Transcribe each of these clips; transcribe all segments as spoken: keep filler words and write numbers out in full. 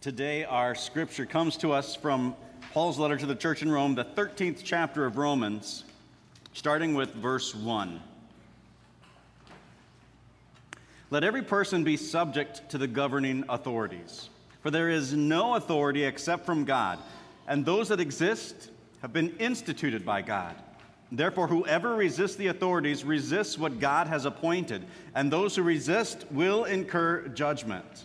Today our scripture comes to us from Paul's letter to the church in Rome, the thirteenth chapter of Romans, starting with verse one. Let every person be subject to the governing authorities, for there is no authority except from God, and those that exist have been instituted by God. Therefore, whoever resists the authorities resists what God has appointed, and those who resist will incur judgment.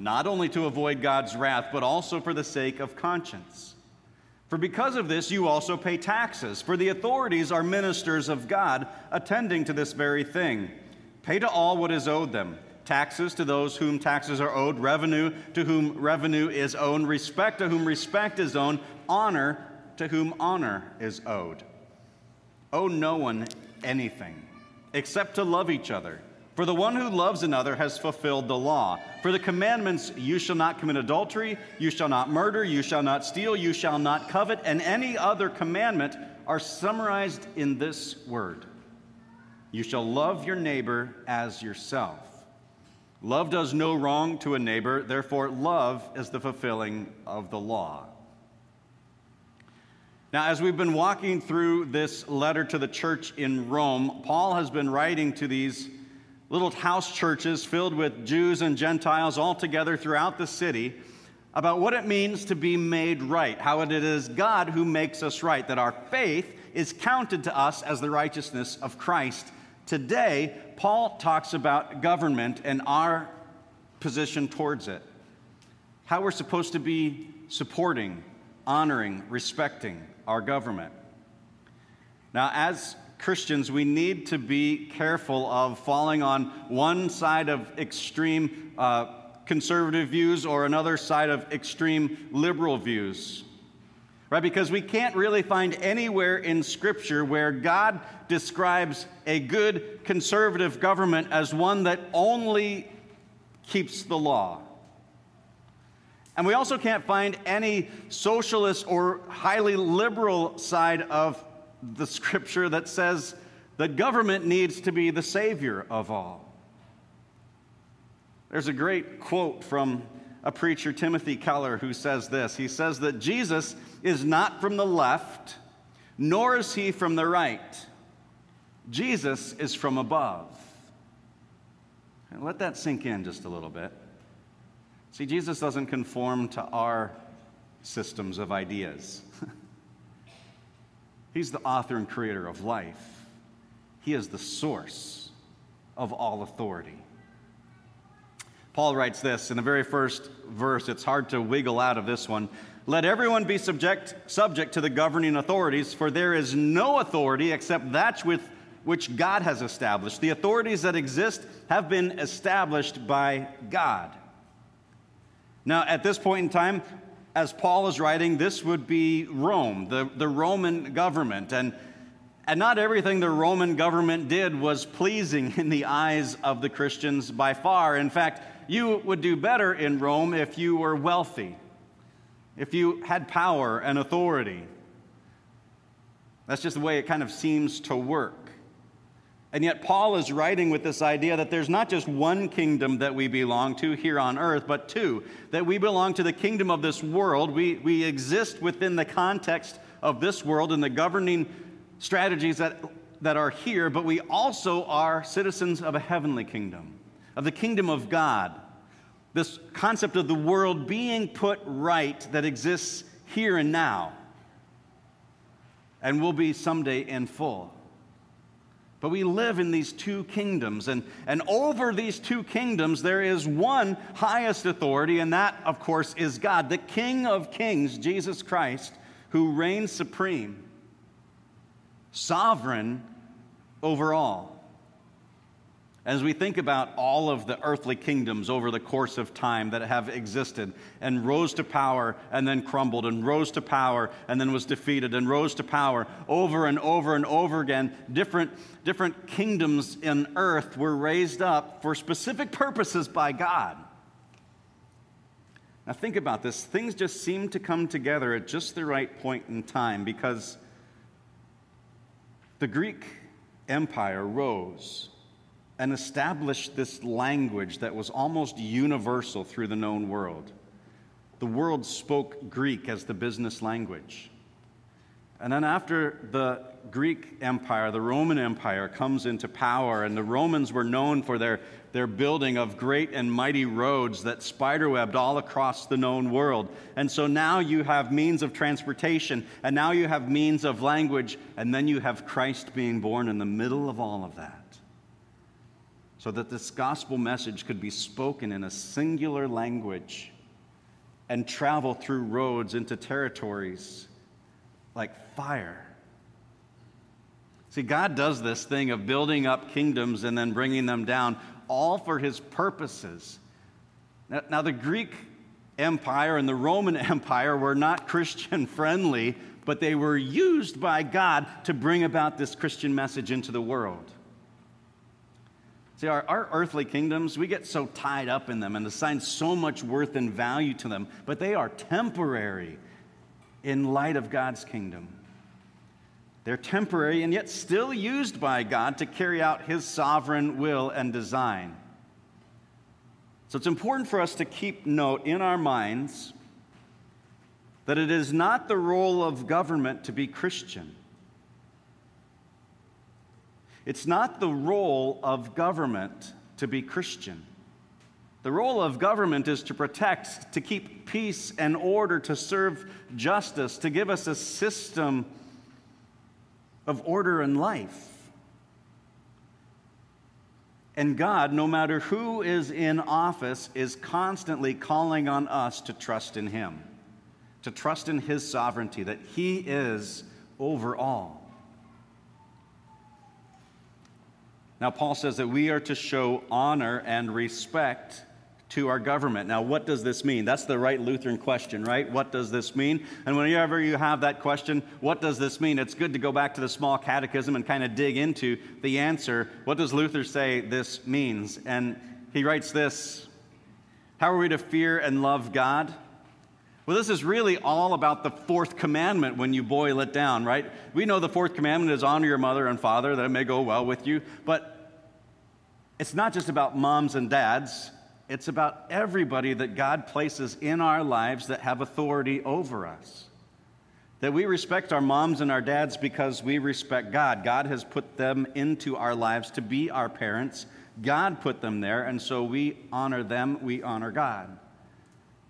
not only to avoid God's wrath, but also for the sake of conscience. For because of this, you also pay taxes, for the authorities are ministers of God, attending to this very thing. Pay to all what is owed them, taxes to those whom taxes are owed, revenue to whom revenue is owed, respect to whom respect is owed, honor to whom honor is owed. Owe no one anything except to love each other. For the one who loves another has fulfilled the law. For the commandments, you shall not commit adultery, you shall not murder, you shall not steal, you shall not covet, and any other commandment are summarized in this word. You shall love your neighbor as yourself. Love does no wrong to a neighbor, therefore love is the fulfilling of the law. Now, as we've been walking through this letter to the church in Rome, Paul has been writing to these little house churches filled with Jews and Gentiles all together throughout the city about what it means to be made right, how it is God who makes us right, that our faith is counted to us as the righteousness of Christ. Today, Paul talks about government and our position towards it, how we're supposed to be supporting, honoring, respecting our government. Now, as Christians, we need to be careful of falling on one side of extreme uh, conservative views or another side of extreme liberal views, right? Because we can't really find anywhere in Scripture where God describes a good conservative government as one that only keeps the law. And we also can't find any socialist or highly liberal side of the scripture that says that government needs to be the savior of all. There's a great quote from a preacher, Timothy Keller, who says this. He says that Jesus is not from the left, nor is he from the right. Jesus is from above. And let that sink in just a little bit. See, Jesus doesn't conform to our systems of ideas. He's the author and creator of life. He is the source of all authority. Paul writes this in the very first verse. It's hard to wiggle out of this one. Let everyone be subject, subject to the governing authorities, for there is no authority except that with which God has established. The authorities that exist have been established by God. Now, at this point in time, as Paul is writing, this would be Rome, the, the Roman government. And, and not everything the Roman government did was pleasing in the eyes of the Christians by far. In fact, you would do better in Rome if you were wealthy, if you had power and authority. That's just the way it kind of seems to work. And yet Paul is writing with this idea that there's not just one kingdom that we belong to here on earth, but two, that we belong to the kingdom of this world. We, we exist within the context of this world and the governing strategies that, that are here, but we also are citizens of a heavenly kingdom, of the kingdom of God, this concept of the world being put right that exists here and now and will be someday in full. But we live in these two kingdoms, and, and over these two kingdoms, there is one highest authority, and that, of course, is God, the King of Kings, Jesus Christ, who reigns supreme, sovereign over all. As we think about all of the earthly kingdoms over the course of time that have existed and rose to power and then crumbled and rose to power and then was defeated and rose to power over and over and over again, different, different kingdoms in earth were raised up for specific purposes by God. Now think about this. Things just seem to come together at just the right point in time because the Greek Empire rose and established this language that was almost universal through the known world. The world spoke Greek as the business language. And then after the Greek Empire, the Roman Empire comes into power, and the Romans were known for their, their building of great and mighty roads that spiderwebbed all across the known world. And so now you have means of transportation, and now you have means of language, and then you have Christ being born in the middle of all of that, so that this gospel message could be spoken in a singular language and travel through roads into territories like fire. See, God does this thing of building up kingdoms and then bringing them down, all for his purposes. Now, now the Greek Empire and the Roman Empire were not Christian-friendly, but they were used by God to bring about this Christian message into the world. See, our, our earthly kingdoms, we get so tied up in them and assign so much worth and value to them, but they are temporary in light of God's kingdom. They're temporary and yet still used by God to carry out his sovereign will and design. So it's important for us to keep note in our minds that it is not the role of government to be Christian. It's not the role of government to be Christian. The role of government is to protect, to keep peace and order, to serve justice, to give us a system of order and life. And God, no matter who is in office, is constantly calling on us to trust in him, to trust in his sovereignty, that he is over all. Now, Paul says that we are to show honor and respect to our government. Now, what does this mean? That's the right Lutheran question, right? What does this mean? And whenever you have that question, what does this mean? It's good to go back to the small catechism and kind of dig into the answer. What does Luther say this means? And he writes this: how are we to fear and love God? Well, this is really all about the fourth commandment when you boil it down, right? We know the fourth commandment is honor your mother and father, that it may go well with you. But it's not just about moms and dads. It's about everybody that God places in our lives that have authority over us. That we respect our moms and our dads because we respect God. God has put them into our lives to be our parents. God put them there, and so we honor them, we honor God.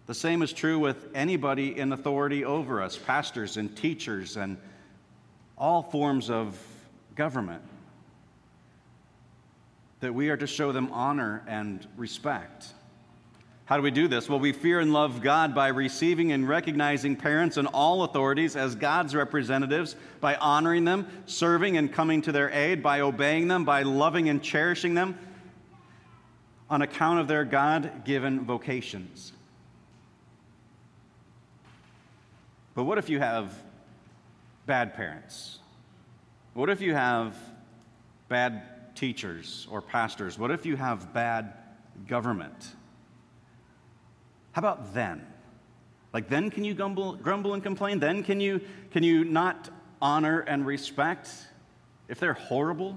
The same is true with anybody in authority over us, pastors and teachers and all forms of government, that we are to show them honor and respect. How do we do this? Well, we fear and love God by receiving and recognizing parents and all authorities as God's representatives, by honoring them, serving and coming to their aid, by obeying them, by loving and cherishing them on account of their God-given vocations. But what if you have bad parents? What if you have bad teachers or pastors? What if you have bad government? How about then? Like, then can you grumble, grumble and complain? Then can you, can you not honor and respect if they're horrible?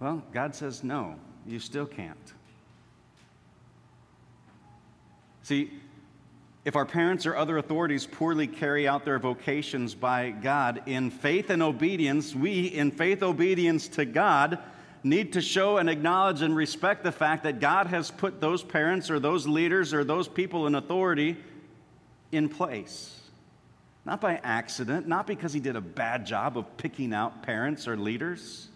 Well, God says no, you still can't. See, if our parents or other authorities poorly carry out their vocations by God in faith and obedience, we, in faith obedience to God, need to show and acknowledge and respect the fact that God has put those parents or those leaders or those people in authority in place. Not by accident, not because he did a bad job of picking out parents or leaders,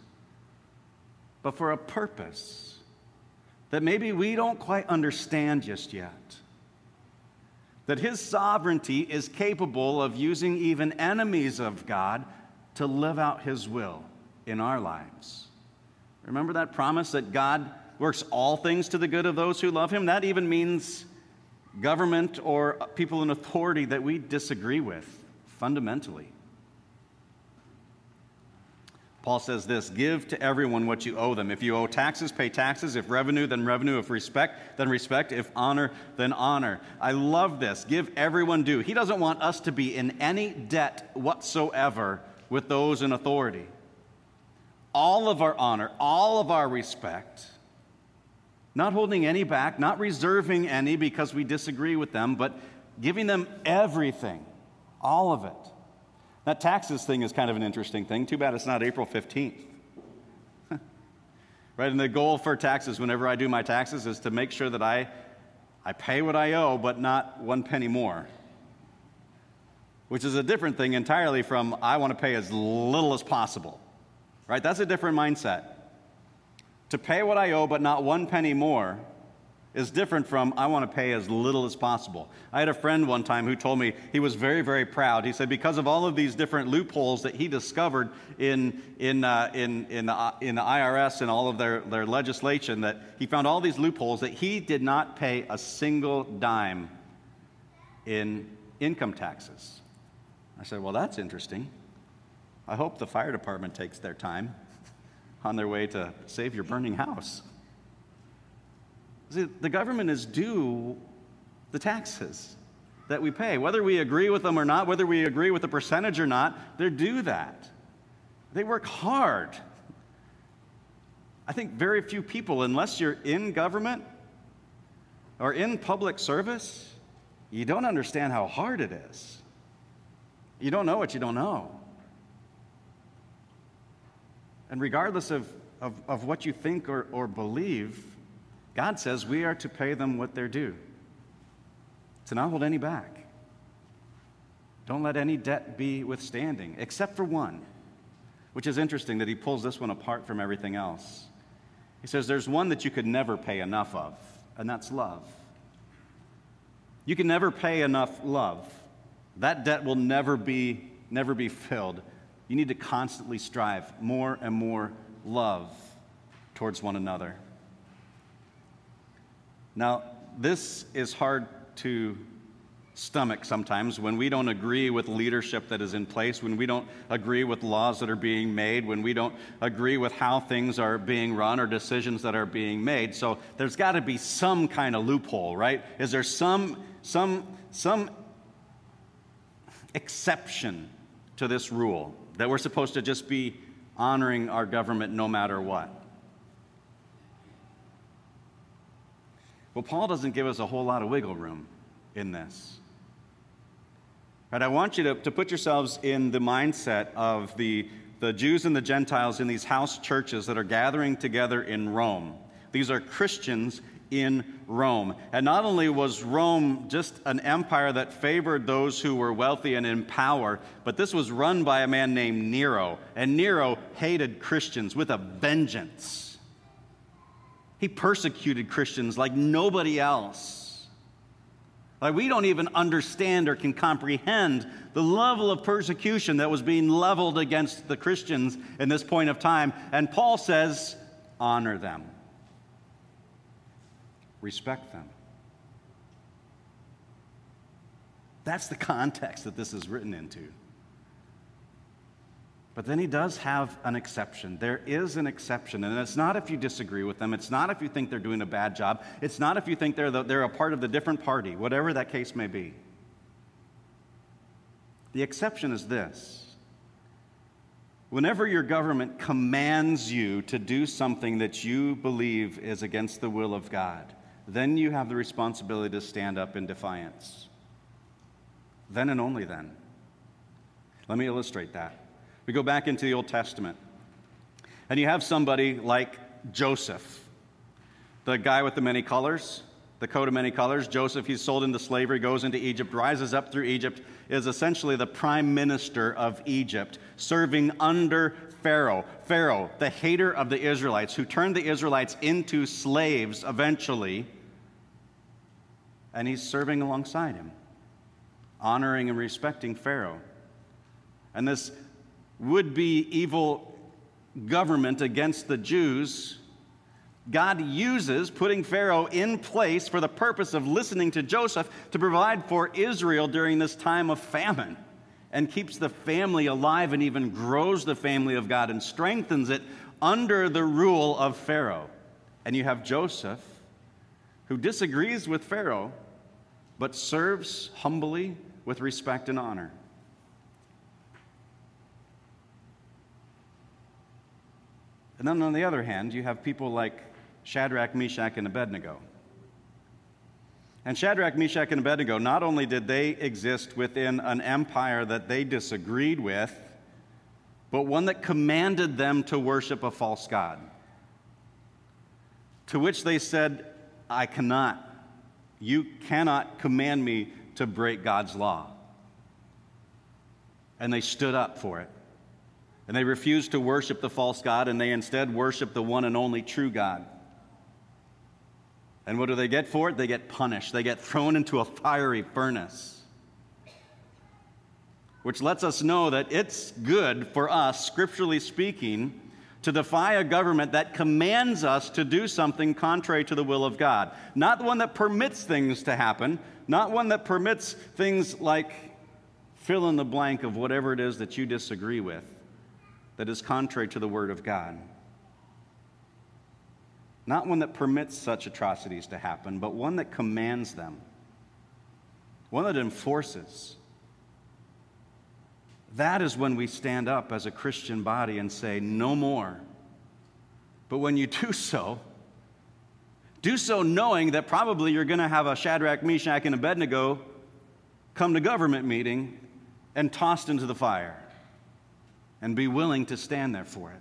but for a purpose that maybe we don't quite understand just yet. That his sovereignty is capable of using even enemies of God to live out his will in our lives. Remember that promise that God works all things to the good of those who love him? That even means government or people in authority that we disagree with fundamentally. Paul says this, give to everyone what you owe them. If you owe taxes, pay taxes. If revenue, then revenue. If respect, then respect. If honor, then honor. I love this. Give everyone due. He doesn't want us to be in any debt whatsoever with those in authority. All of our honor, all of our respect, not holding any back, not reserving any because we disagree with them, but giving them everything, all of it. That taxes thing is kind of an interesting thing. Too bad it's not April fifteenth. Right, and the goal for taxes, whenever I do my taxes, is to make sure that I, I pay what I owe, but not one penny more. Which is a different thing entirely from I want to pay as little as possible. Right, that's a different mindset. To pay what I owe, but not one penny more, is different from I want to pay as little as possible. I had a friend one time who told me he was very, very proud. He said because of all of these different loopholes that he discovered in in uh, in in the, in the I R S and all of their, their legislation, that he found all these loopholes that he did not pay a single dime in income taxes. I said, well, that's interesting. I hope the fire department takes their time on their way to save your burning house. See, the government is due the taxes that we pay. Whether we agree with them or not, whether we agree with the percentage or not, they're due that. They work hard. I think very few people, unless you're in government or in public service, you don't understand how hard it is. You don't know what you don't know. And regardless of, of, of what you think or, or believe, God says we are to pay them what they're due, to not hold any back. Don't let any debt be withstanding, except for one, which is interesting that he pulls this one apart from everything else. He says there's one that you could never pay enough of, and that's love. You can never pay enough love. That debt will never be, never be filled. You need to constantly strive more and more love towards one another. Now, this is hard to stomach sometimes when we don't agree with leadership that is in place, when we don't agree with laws that are being made, when we don't agree with how things are being run or decisions that are being made. So there's got to be some kind of loophole, right? Is there some some some exception to this rule that we're supposed to just be honoring our government no matter what? Well, Paul doesn't give us a whole lot of wiggle room in this. Right, I want you to, to put yourselves in the mindset of the, the Jews and the Gentiles in these house churches that are gathering together in Rome. These are Christians in Rome. And not only was Rome just an empire that favored those who were wealthy and in power, but this was run by a man named Nero. And Nero hated Christians with a vengeance. He persecuted Christians like nobody else. Like we don't even understand or can comprehend the level of persecution that was being leveled against the Christians in this point of time. And Paul says, honor them. Respect them. That's the context that this is written into. But then he does have an exception. There is an exception, and it's not if you disagree with them. It's not if you think they're doing a bad job. It's not if you think they're, the, they're a part of the different party, whatever that case may be. The exception is this. Whenever your government commands you to do something that you believe is against the will of God, then you have the responsibility to stand up in defiance. Then and only then. Let me illustrate that. We go back into the Old Testament, and you have somebody like Joseph, the guy with the many colors, the coat of many colors. Joseph, he's sold into slavery, goes into Egypt, rises up through Egypt, is essentially the prime minister of Egypt, serving under Pharaoh. Pharaoh, the hater of the Israelites, who turned the Israelites into slaves eventually, and he's serving alongside him, honoring and respecting Pharaoh. And this would-be evil government against the Jews, God uses putting Pharaoh in place for the purpose of listening to Joseph to provide for Israel during this time of famine, and keeps the family alive and even grows the family of God and strengthens it under the rule of Pharaoh. And you have Joseph, who disagrees with Pharaoh, but serves humbly with respect and honor. And then on the other hand, you have people like Shadrach, Meshach, and Abednego. And Shadrach, Meshach, and Abednego, not only did they exist within an empire that they disagreed with, but one that commanded them to worship a false god, to which they said, I cannot. You cannot command me to break God's law. And they stood up for it. And they refused to worship the false god, and they instead worship the one and only true God. And what do they get for it? They get punished. They get thrown into a fiery furnace. Which lets us know that it's good for us, scripturally speaking, to defy a government that commands us to do something contrary to the will of God. Not one that permits things to happen. Not one that permits things like fill in the blank of whatever it is that you disagree with, that is contrary to the Word of God. Not one that permits such atrocities to happen, but one that commands them, one that enforces. That is when we stand up as a Christian body and say, no more. But when you do so, do so knowing that probably you're going to have a Shadrach, Meshach, and Abednego come to government meeting and tossed into the fire. And be willing to stand there for it.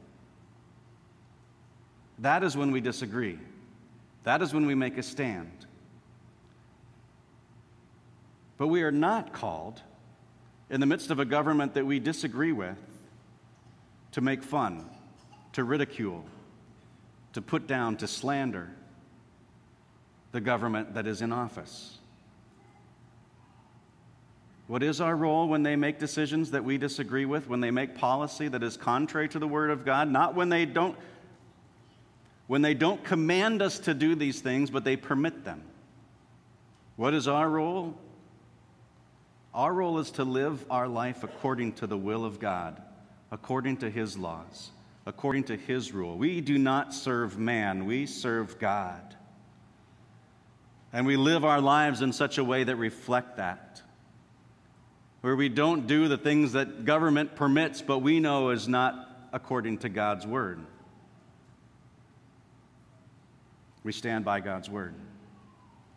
That is when we disagree. That is when we make a stand. But we are not called, in the midst of a government that we disagree with, to make fun, to ridicule, to put down, to slander the government that is in office. What is our role when they make decisions that we disagree with, when they make policy that is contrary to the Word of God? Not when they don't, when they don't command us to do these things, but they permit them. What is our role? Our role is to live our life according to the will of God, according to His laws, according to His rule. We do not serve man, we serve God. And we live our lives in such a way that reflect that, where we don't do the things that government permits, but we know is not according to God's Word. We stand by God's Word,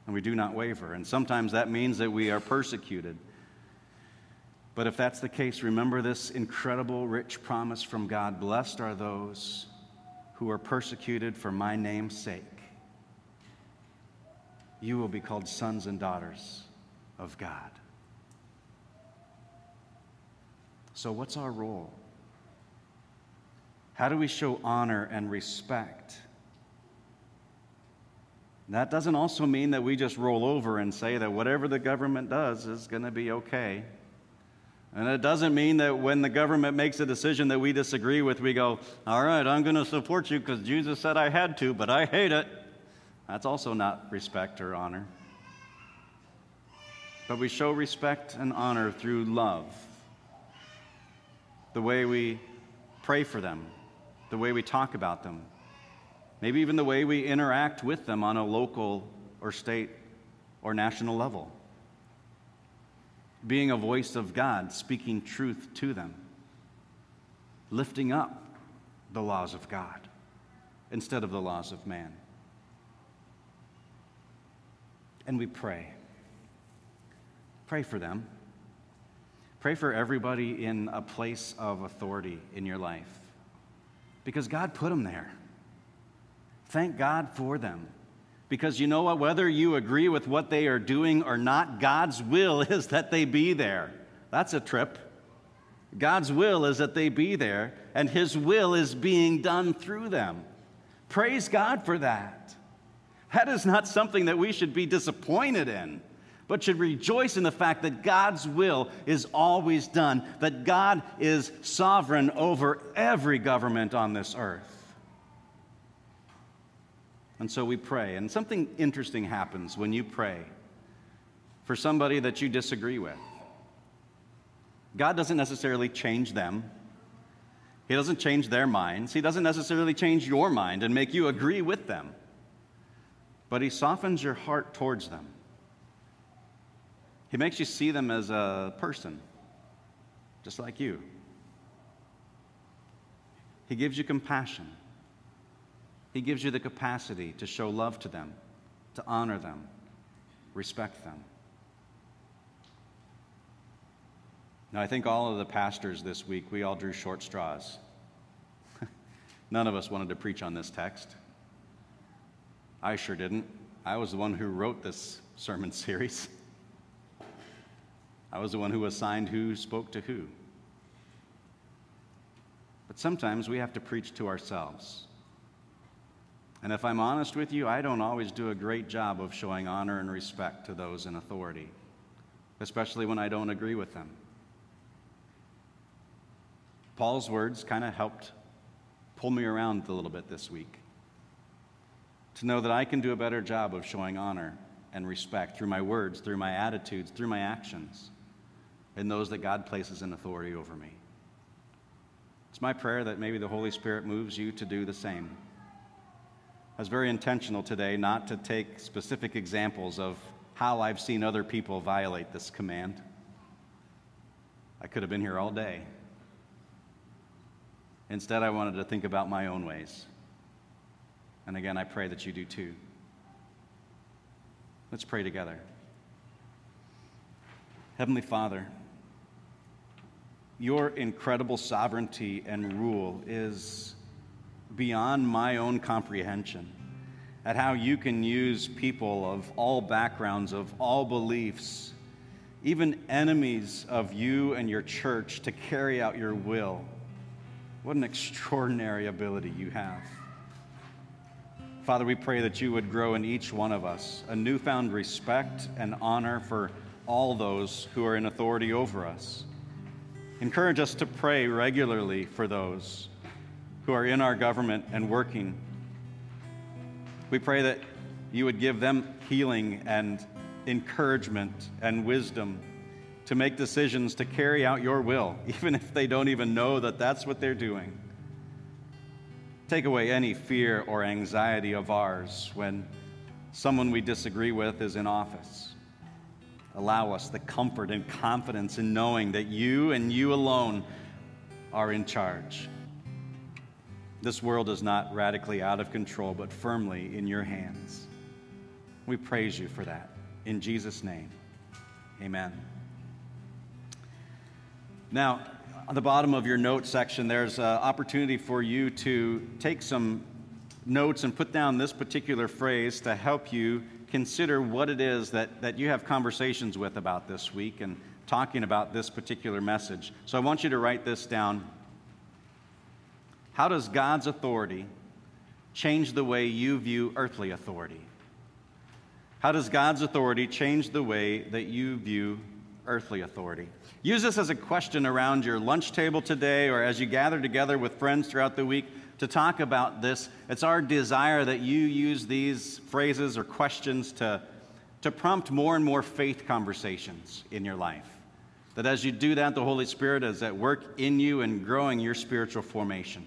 and we do not waver. And sometimes that means that we are persecuted. But if that's the case, remember this incredible, rich promise from God. Blessed are those who are persecuted for my name's sake. You will be called sons and daughters of God. So what's our role? How do we show honor and respect? That doesn't also mean that we just roll over and say that whatever the government does is going to be okay. And it doesn't mean that when the government makes a decision that we disagree with, we go, all right, I'm going to support you because Jesus said I had to, but I hate it. That's also not respect or honor. But we show respect and honor through love. The way we pray for them, the way we talk about them, maybe even the way we interact with them on a local or state or national level. Being a voice of God, speaking truth to them, lifting up the laws of God instead of the laws of man. And we pray. Pray for them. Pray for everybody in a place of authority in your life, because God put them there. Thank God for them, because you know what? Whether you agree with what they are doing or not, God's will is that they be there. That's a trip. God's will is that they be there, and His will is being done through them. Praise God for that. That is not something that we should be disappointed in. but should rejoice in the fact that God's will is always done, that God is sovereign over every government on this earth. And so we pray, and something interesting happens when you pray for somebody that you disagree with. God doesn't necessarily change them. He doesn't change their minds. He doesn't necessarily change your mind and make you agree with them. But he softens your heart towards them. He makes you see them as a person, just like you. He gives you compassion. He gives you the capacity to show love to them, to honor them, respect them. Now, I think all of the pastors this week, we all drew short straws. None of us wanted to preach on this text. I sure didn't. I was the one who wrote this sermon series. I was the one who assigned who spoke to who. But sometimes we have to preach to ourselves. And if I'm honest with you, I don't always do a great job of showing honor and respect to those in authority, especially when I don't agree with them. Paul's words kind of helped pull me around a little bit this week to know that I can do a better job of showing honor and respect through my words, through my attitudes, through my actions, and those that God places in authority over me. It's my prayer that maybe the Holy Spirit moves you to do the same. I was very intentional today not to take specific examples of how I've seen other people violate this command. I could have been here all day. Instead, I wanted to think about my own ways. And again, I pray that you do too. Let's pray together. Heavenly Father, your incredible sovereignty and rule is beyond my own comprehension at how you can use people of all backgrounds, of all beliefs, even enemies of you and your church to carry out your will. What an extraordinary ability you have. Father, we pray that you would grow in each one of us a newfound respect and honor for all those who are in authority over us. Encourage us to pray regularly for those who are in our government and working. We pray that you would give them healing and encouragement and wisdom to make decisions to carry out your will, even if they don't even know that that's what they're doing. Take away any fear or anxiety of ours when someone we disagree with is in office. Allow us the comfort and confidence in knowing that you and you alone are in charge. This world is not radically out of control, but firmly in your hands. We praise you for that. In Jesus' name, amen. Now, on the bottom of your notes section, there's an opportunity for you to take some notes and put down this particular phrase to help you consider what it is that, that you have conversations with about this week and talking about this particular message. So I want you to write this down. How does God's authority change the way you view earthly authority? How does God's authority change the way that you view earthly authority? Use this as a question around your lunch table today or as you gather together with friends throughout the week to talk about this. It's our desire that you use these phrases or questions to, to prompt more and more faith conversations in your life. That as you do that, the Holy Spirit is at work in you and growing your spiritual formation.